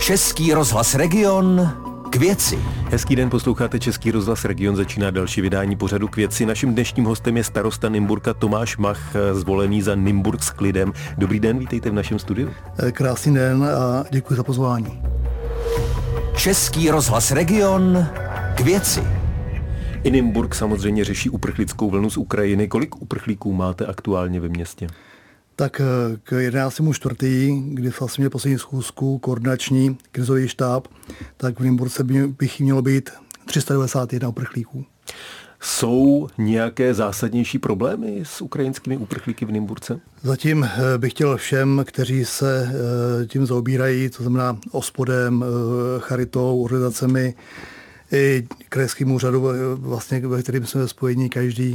Český rozhlas Region k věci. Hezký den, posloucháte Český rozhlas Region, začíná další vydání pořadu K věci. Naším dnešním hostem je starosta Nymburka Tomáš Mach, zvolený za Nymburk s klidem. Dobrý den, vítejte v našem studiu. Krásný den a děkuji za pozvání. Český rozhlas Region k věci. I Nymburk samozřejmě řeší uprchlickou vlnu z Ukrajiny. Kolik uprchlíků máte aktuálně ve městě? Tak k 11.4., kdy vlastně měl poslední schůzku koordinační krizový štáb, tak v Nymburce bych mělo být 391 uprchlíků. Jsou nějaké zásadnější problémy s ukrajinskými uprchlíky v Nymburce? Zatím bych chtěl všem, kteří se tím zaobírají, to znamená OSPODem, charitou, organizacemi, i krajským úřadu, vlastně, ve kterým jsme spojení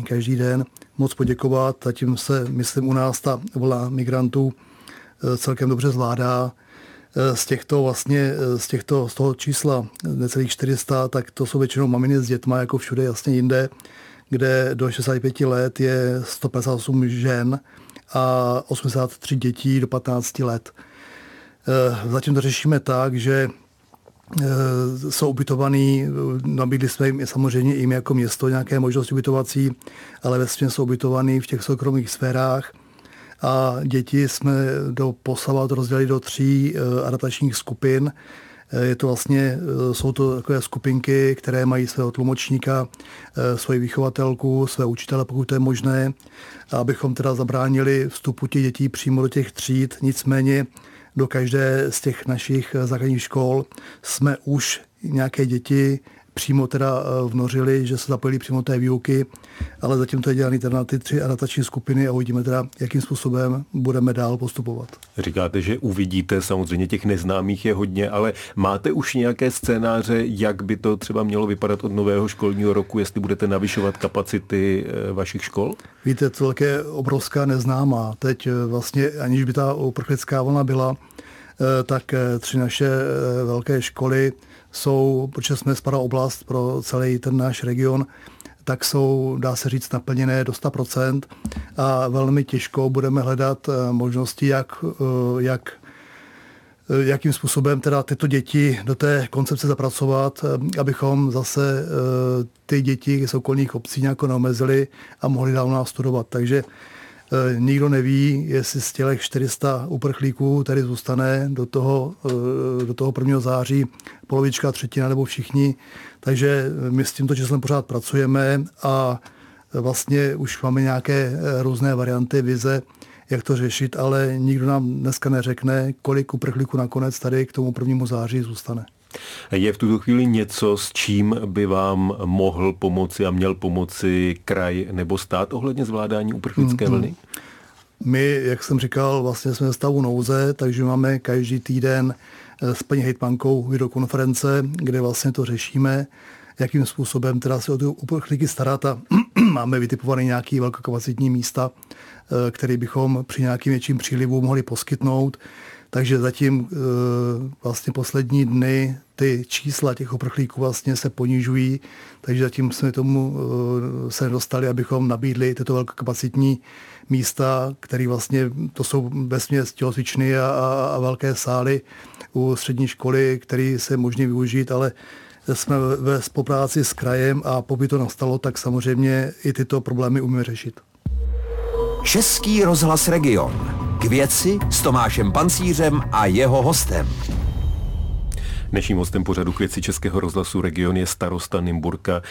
každý den, moc poděkovat. Zatím se, myslím, u nás ta vlna migrantů celkem dobře zvládá. Z toho čísla necelých 400, tak to jsou většinou maminy s dětma, jako všude jasně jinde, kde do 65 let je 158 žen a 83 dětí do 15 let. Zatím to řešíme tak, že jsou ubytovaní, nabídli jsme jim samozřejmě jako město nějaké možnosti ubytovací, ale vesměs jsou ubytovaní v těch soukromých sférách a děti jsme do Posavat rozdělili do 3 adaptačních skupin. Jsou to takové skupinky, které mají svého tlumočníka, svoji vychovatelku, své učitele, pokud to je možné, abychom teda zabránili vstupu těch dětí přímo do těch tříd, nicméně do každé z těch našich základních škol jsme už nějaké děti přímo teda vnořili, že se zapojili přímo té výuky, ale zatím to je dělané teda na ty 3 adaptační skupiny a uvidíme teda, jakým způsobem budeme dál postupovat. Říkáte, že uvidíte, samozřejmě těch neznámých je hodně, ale máte už nějaké scénáře, jak by to třeba mělo vypadat od nového školního roku, jestli budete navyšovat kapacity vašich škol? Víte, to je obrovská neznámá. Teď vlastně, aniž by ta uprchlická vlna byla, tak 3 naše velké školy jsou, protože jsme spadá oblast pro celý ten náš region, tak jsou, dá se říct, naplněné do 100% a velmi těžko budeme hledat možnosti, jakým způsobem teda tyto děti do té koncepce zapracovat, abychom zase ty děti z okolních obcí nějak neomezili a mohli dál nás studovat. Takže nikdo neví, jestli z těch 400 uprchlíků tady zůstane do toho 1. září polovička, třetina nebo všichni. Takže my s tímto číslem pořád pracujeme a vlastně už máme nějaké různé varianty, vize, jak to řešit, ale nikdo nám dneska neřekne, kolik uprchlíků nakonec tady k tomu 1. září zůstane. Je v tuto chvíli něco, s čím by vám mohl pomoci a měl pomoci kraj nebo stát ohledně zvládání uprchlické vlny? My, jak jsem říkal, vlastně jsme v stavu nouze, takže máme každý týden s paní hejtmankou videokonference, kde vlastně to řešíme, jakým způsobem teda se o ty uprchlíky starat a máme vytipované nějaké velkokapacitní místa, které bychom při nějakým větším přílivu mohli poskytnout. Takže zatím vlastně poslední dny ty čísla těch uprchlíků vlastně se ponižují, takže zatím jsme tomu se nedostali, abychom nabídli tyto velkokapacitní místa, které vlastně, to jsou vesměs tělocvičny a velké sály u střední školy, které se možné využít, ale jsme ve spolupráci s krajem a pokud to nastalo, tak samozřejmě i tyto problémy umíme řešit. Český rozhlas Region. K věci s Tomášem Pancířem a jeho hostem. Dnešním hostem pořadu K věci Českého rozhlasu Region je starosta Nymburka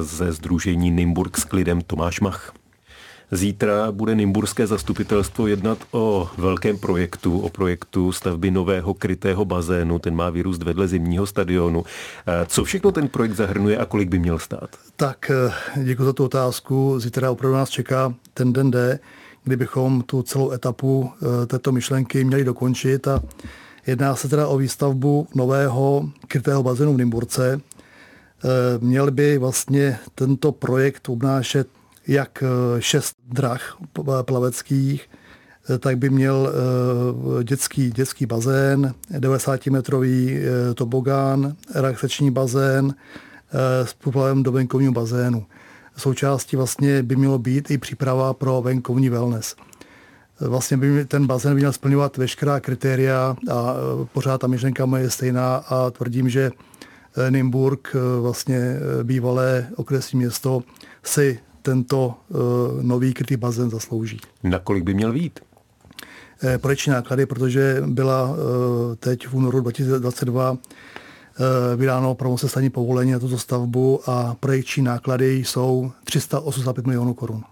ze sdružení Nymburk s klidem Tomáš Mach. Zítra bude nymburské zastupitelstvo jednat o velkém projektu, o projektu stavby nového krytého bazénu. Ten má vyrůst vedle zimního stadionu. Co všechno ten projekt zahrnuje a kolik by měl stát? Tak děkuji za tu otázku. Zítra opravdu nás čeká ten den D, kdybychom tu celou etapu této myšlenky měli dokončit. A jedná se teda o výstavbu nového krytého bazénu v Nymburce. Měl by vlastně tento projekt obnášet jak 6 drah plaveckých, tak by měl dětský bazén, 90-metrový tobogán, relaxační bazén s průplavem do venkovního bazénu. Součástí vlastně by mělo být i příprava pro venkovní wellness. vlastně by ten bazén měl splňovat veškerá kritéria a pořád ta myšlenka moje je stejná a tvrdím, že Nymburk, vlastně bývalé okresní město, si tento nový krytý bazén zaslouží. Nakolik by měl být? Projekční náklady, protože byla teď v únoru 2022 vydáno pravomocné stavební povolení na tuto stavbu a projekční náklady jsou 385 milionů korun.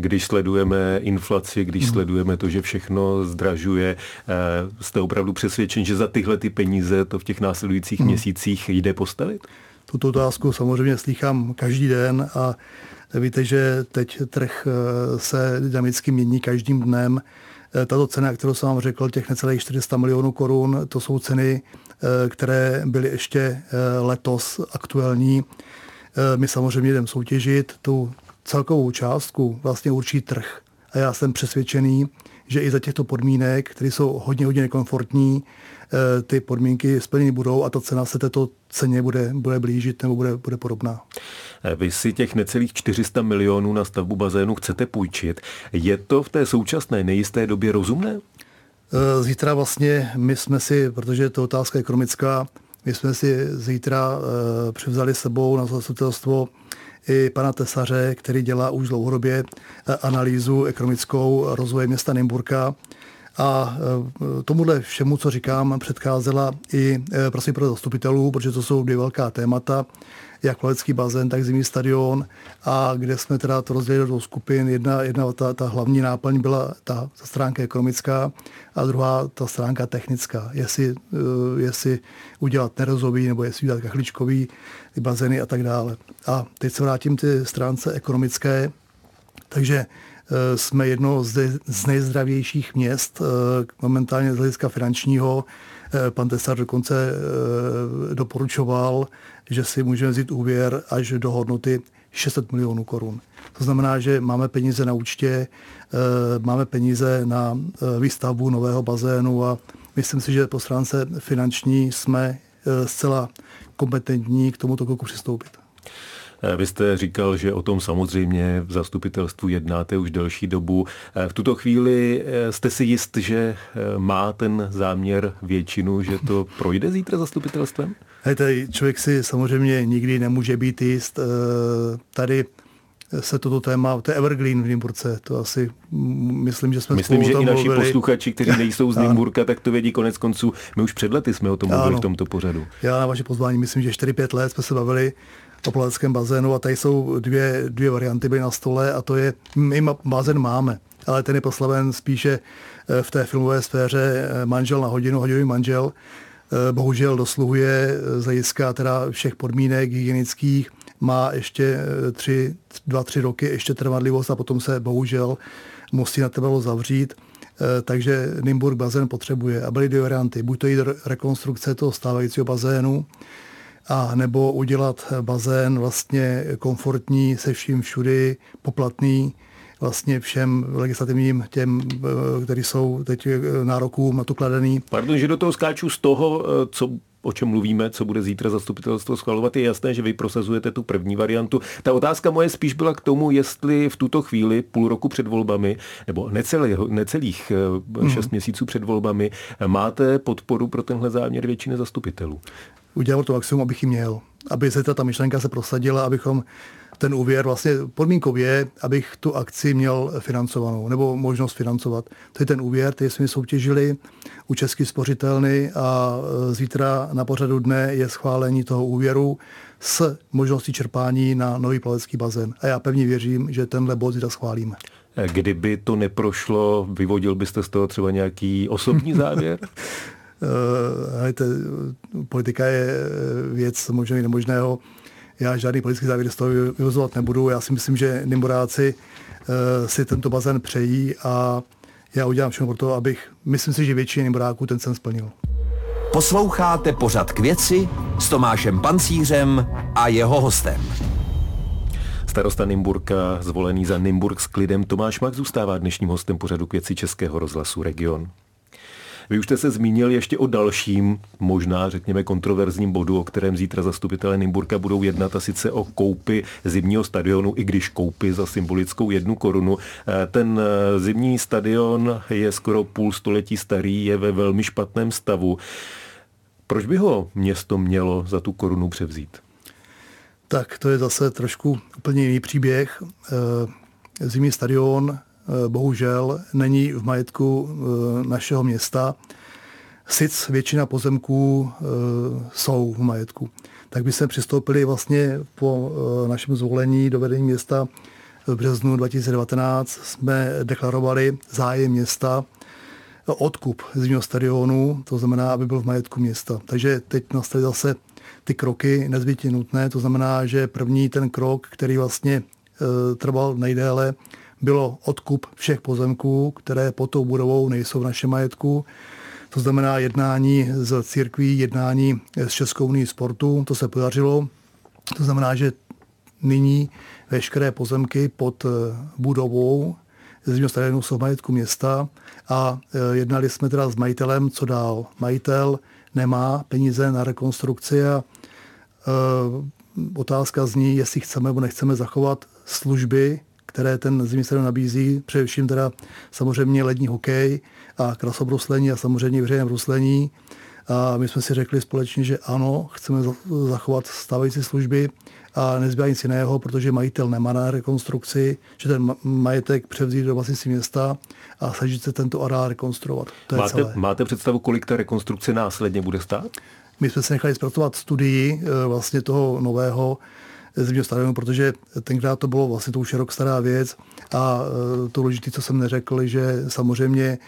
Když sledujeme inflaci, když sledujeme to, že všechno zdražuje, jste opravdu přesvědčen, že za tyhle ty peníze to v těch následujících měsících jde postavit? Tuto otázku samozřejmě slýchám každý den a víte, že teď trh se dynamicky mění každým dnem. Tato cena, kterou jsem vám řekl, těch necelých 400 milionů korun, to jsou ceny, které byly ještě letos aktuální. My samozřejmě jdeme soutěžit, tu celkovou částku vlastně určí trh. A já jsem přesvědčený, že i za těchto podmínek, které jsou hodně nekomfortní, ty podmínky splněny budou a ta cena se této ceně bude blížit nebo bude podobná. Vy si těch necelých 400 milionů na stavbu bazénu chcete půjčit. Je to v té současné nejisté době rozumné? Zítra vlastně my jsme si, protože to je otázka ekonomická, my jsme si zítra převzali s sebou na zastupitelstvo i pana Tesaře, který dělá už dlouhodobě analýzu ekonomickou rozvoje města Nymburka. A tomuhle všemu, co říkám, předcházela i prosím pro zastupitelů, protože to jsou dvě velká témata, jak plavecký bazén, tak zimní stadion, a kde jsme teda to rozdělili do skupin. Jedna ta hlavní náplň byla ta stránka ekonomická a druhá ta stránka technická. Jestli udělat nerozový nebo jestli udělat kachličkový, bazény a tak dále. A teď se vrátím ty stránce ekonomické, takže jsme jedno z nejzdravějších měst momentálně z hlediska finančního. Pan Tesař dokonce doporučoval, že si můžeme vzít úvěr až do hodnoty 600 milionů korun. To znamená, že máme peníze na účtě, máme peníze na výstavbu nového bazénu a myslím si, že po stránce finanční jsme zcela kompetentní k tomuto kroku přistoupit. Vy jste říkal, že o tom samozřejmě v zastupitelstvu jednáte už delší dobu. V tuto chvíli jste si jist, že má ten záměr většinu, že to projde zítra zastupitelstvem? Hejte, člověk si samozřejmě nikdy nemůže být jist. Tady se toto téma, to je evergreen v Nymburce, to asi myslím, že jsme spolu o tom mluvili. Naši posluchači, kteří nejsou z Nymburka, tak to vědí konec konců. My už před lety jsme o tom mluvili v tomto pořadu. Já na vaše pozvání myslím, že 4-5 let jsme se bavili o plaveckém bazénu a tady jsou dvě varianty byly na stole a to je, my bazén máme, ale ten je poslaven spíše v té filmové sféře manžel na hodinu, hodinový manžel. Bohužel dosluhuje z hlediska teda všech podmínek hygienických, má ještě 2-3 roky ještě trvanlivost a potom se bohužel musí natrvalo zavřít. Takže Nymburk bazén potřebuje a byly dvě varianty, buď to je rekonstrukce toho stávajícího bazénu, a nebo udělat bazén vlastně komfortní, se vším všudy, poplatný vlastně všem legislativním těm, který jsou teď nárokům na to kladený. Pardon, že do toho skáču z toho, o čem mluvíme, co bude zítra zastupitelstvo schvalovat, je jasné, že vy prosazujete tu první variantu. Ta otázka moje spíš byla k tomu, jestli v tuto chvíli, půl roku před volbami, nebo necelých 6 měsíců před volbami, máte podporu pro tenhle záměr většiny zastupitelů. Udělám to maximum, abych ji měl. Aby se ta myšlenka se prosadila, abychom ten úvěr, vlastně podmínkou je, abych tu akci měl financovanou, nebo možnost financovat. To je ten úvěr, který jsme soutěžili u České spořitelny a zítra na pořadu dne je schválení toho úvěru s možností čerpání na nový plavecký bazén. A já pevně věřím, že tenhle bod zítra schválíme. Kdyby to neprošlo, vyvodil byste z toho třeba nějaký osobní závěr? Politika je věc možná i nemožného. Já žádný politický závěr z toho vyvozovat nebudu. Já si myslím, že Nymburáci si tento bazén přejí a já udělám všechno pro to, abych, myslím si, že většině Nymburáků ten sen splnil. Posloucháte pořad K věci s Tomášem Pancířem a jeho hostem. Starosta Nymburka, zvolený za Nymburk s klidem Tomáš Mach, zůstává dnešním hostem pořadu K věci Českého rozhlasu Region. Vy už jste se zmínil ještě o dalším, možná řekněme kontroverzním bodu, o kterém zítra zastupitelé Nymburka budou jednat, a sice o koupi zimního stadionu, i když koupi za symbolickou 1 korunu. Ten zimní stadion je skoro půl století starý, je ve velmi špatném stavu. Proč by ho město mělo za tu korunu převzít? Tak to je zase trošku úplně jiný příběh. Zimní stadion bohužel není v majetku našeho města. Sic většina pozemků jsou v majetku. Tak by jsme přistoupili vlastně po našem zvolení do vedení města v březnu 2019. Jsme deklarovali zájem města odkup zimního stadionu, to znamená, aby byl v majetku města. Takže teď nastaly zase ty kroky nezbytně nutné, to znamená, že první ten krok, který vlastně trval nejdéle, bylo odkup všech pozemků, které pod tou budovou nejsou v našem majetku. To znamená jednání s církví, jednání s Českou unii sportu, to se podařilo. To znamená, že nyní veškeré pozemky pod budovou zimního stadionu jsou v majetku města a jednali jsme teda s majitelem, co dál. Majitel nemá peníze na rekonstrukci a otázka zní, jestli chceme nebo nechceme zachovat služby, které ten zimní stadion nabízí, především teda samozřejmě lední hokej a krasobruslení a samozřejmě veřejné bruslení. A my jsme si řekli společně, že ano, chceme zachovat stávající služby a nezbývá nic jiného, protože majitel nemá na rekonstrukci, že ten majetek převzít do vlastnictví města a snažit se tento areál rekonstruovat. To je celé. Máte představu, kolik ta rekonstrukce následně bude stát? My jsme se nechali zpracovat studii vlastně toho nového zimního stadionu, protože tenkrát to bylo vlastně to už rok stará věc a to důležité, co jsem neřekl, že samozřejmě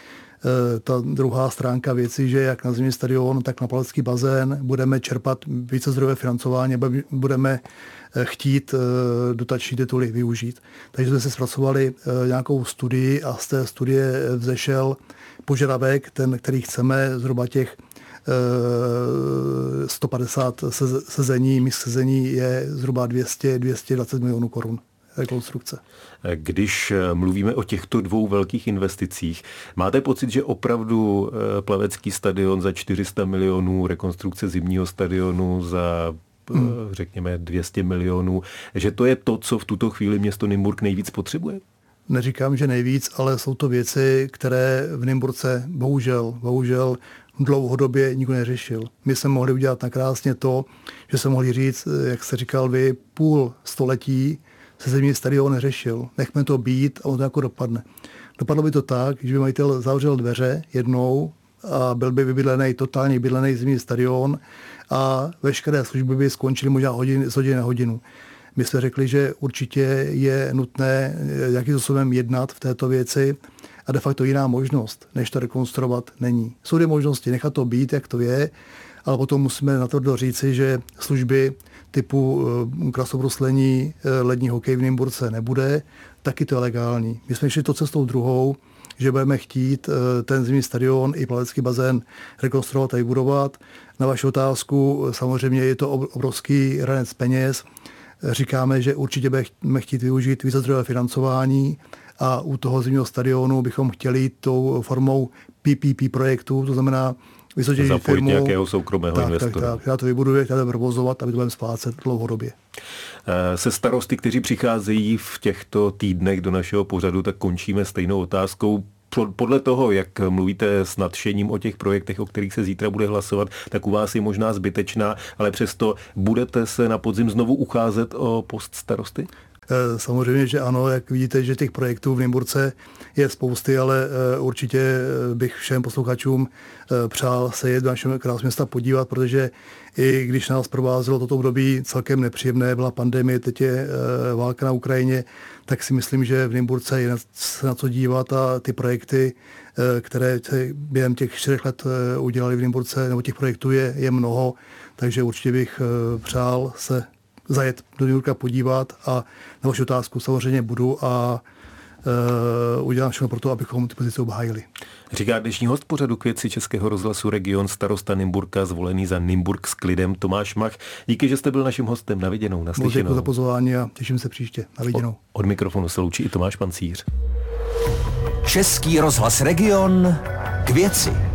ta druhá stránka věci, že jak na zimní stadion, tak na plavecký bazén budeme čerpat více zdrojové financování, budeme chtít dotační tituly využít. Takže jsme se zpracovali nějakou studii a z té studie vzešel požadavek, ten, který chceme, zhruba těch 150 sezení, míst sezení je zhruba 200-220 milionů korun rekonstrukce. Když mluvíme o těchto dvou velkých investicích, máte pocit, že opravdu plavecký stadion za 400 milionů, rekonstrukce zimního stadionu za řekněme 200 milionů, že to je to, co v tuto chvíli město Nymburk nejvíc potřebuje? Neříkám, že nejvíc, ale jsou to věci, které v Nymburce bohužel dlouhodobě nikdo neřešil. My jsme mohli udělat nakrásně to, že jsme mohli říct, jak jste říkal vy, půl století se zimní stadion neřešil. Nechme to být a on to jako dopadne. Dopadlo by to tak, že by majitel zavřel dveře jednou a byl by vybydlený, totálně vybydlený zimní stadion a veškeré služby by skončily možná z hodiny na hodinu. My jsme řekli, že určitě je nutné jakým způsobem jednat v této věci a de facto jiná možnost, než to rekonstruovat, není. Jsou dvě možnosti, nechat to být, jak to je, ale potom musíme na to říci, že služby typu krasobruslení, lední hokej v Nymburce nebude, taky to je legální. My jsme šli to cestou druhou, že budeme chtít ten zimní stadion i plavecký bazén rekonstruovat a vybudovat. Na vaši otázku samozřejmě je to obrovský ranec peněz. Říkáme, že určitě budeme chtít využít vícezdrojové financování a u toho zimního stadionu bychom chtěli jít tou formou PPP projektu, to znamená vysotěžit firmu. Zapojit nějakého soukromého investora. Tak, já to vybuduji, já to provozovat, aby to budeme splácet dlouhodobě. Se starosty, kteří přicházejí v těchto týdnech do našeho pořadu, tak končíme stejnou otázkou. Podle toho, jak mluvíte s nadšením o těch projektech, o kterých se zítra bude hlasovat, tak u vás je možná zbytečná, ale přesto budete se na podzim znovu ucházet o post starosty? Samozřejmě, že ano, jak vidíte, že těch projektů v Nymburce je spousty, ale určitě bych všem posluchačům přál se jet do našeho krásného města podívat, protože i když nás provázelo toto období celkem nepříjemné, byla pandemie, teď je válka na Ukrajině, tak si myslím, že v Nymburce je se na co dívat a ty projekty, které během těch 4 let udělali v Nymburce, nebo těch projektů je mnoho, takže určitě bych přál se zajet do Nymburka podívat a na vaši otázku samozřejmě budu a udělám všechno pro to, abychom ty pozice obhájili. Říká dnešní host pořadu K věci Českého rozhlasu Region, starosta Nymburka, zvolený za Nymburk s klidem, Tomáš Mach. Díky, že jste byl naším hostem. Na viděnou, naslyšenou. Moc děkuji za pozvání a těším se příště. Na viděnou. Od mikrofonu se loučí i Tomáš Pancíř. Český rozhlas Region, K věci.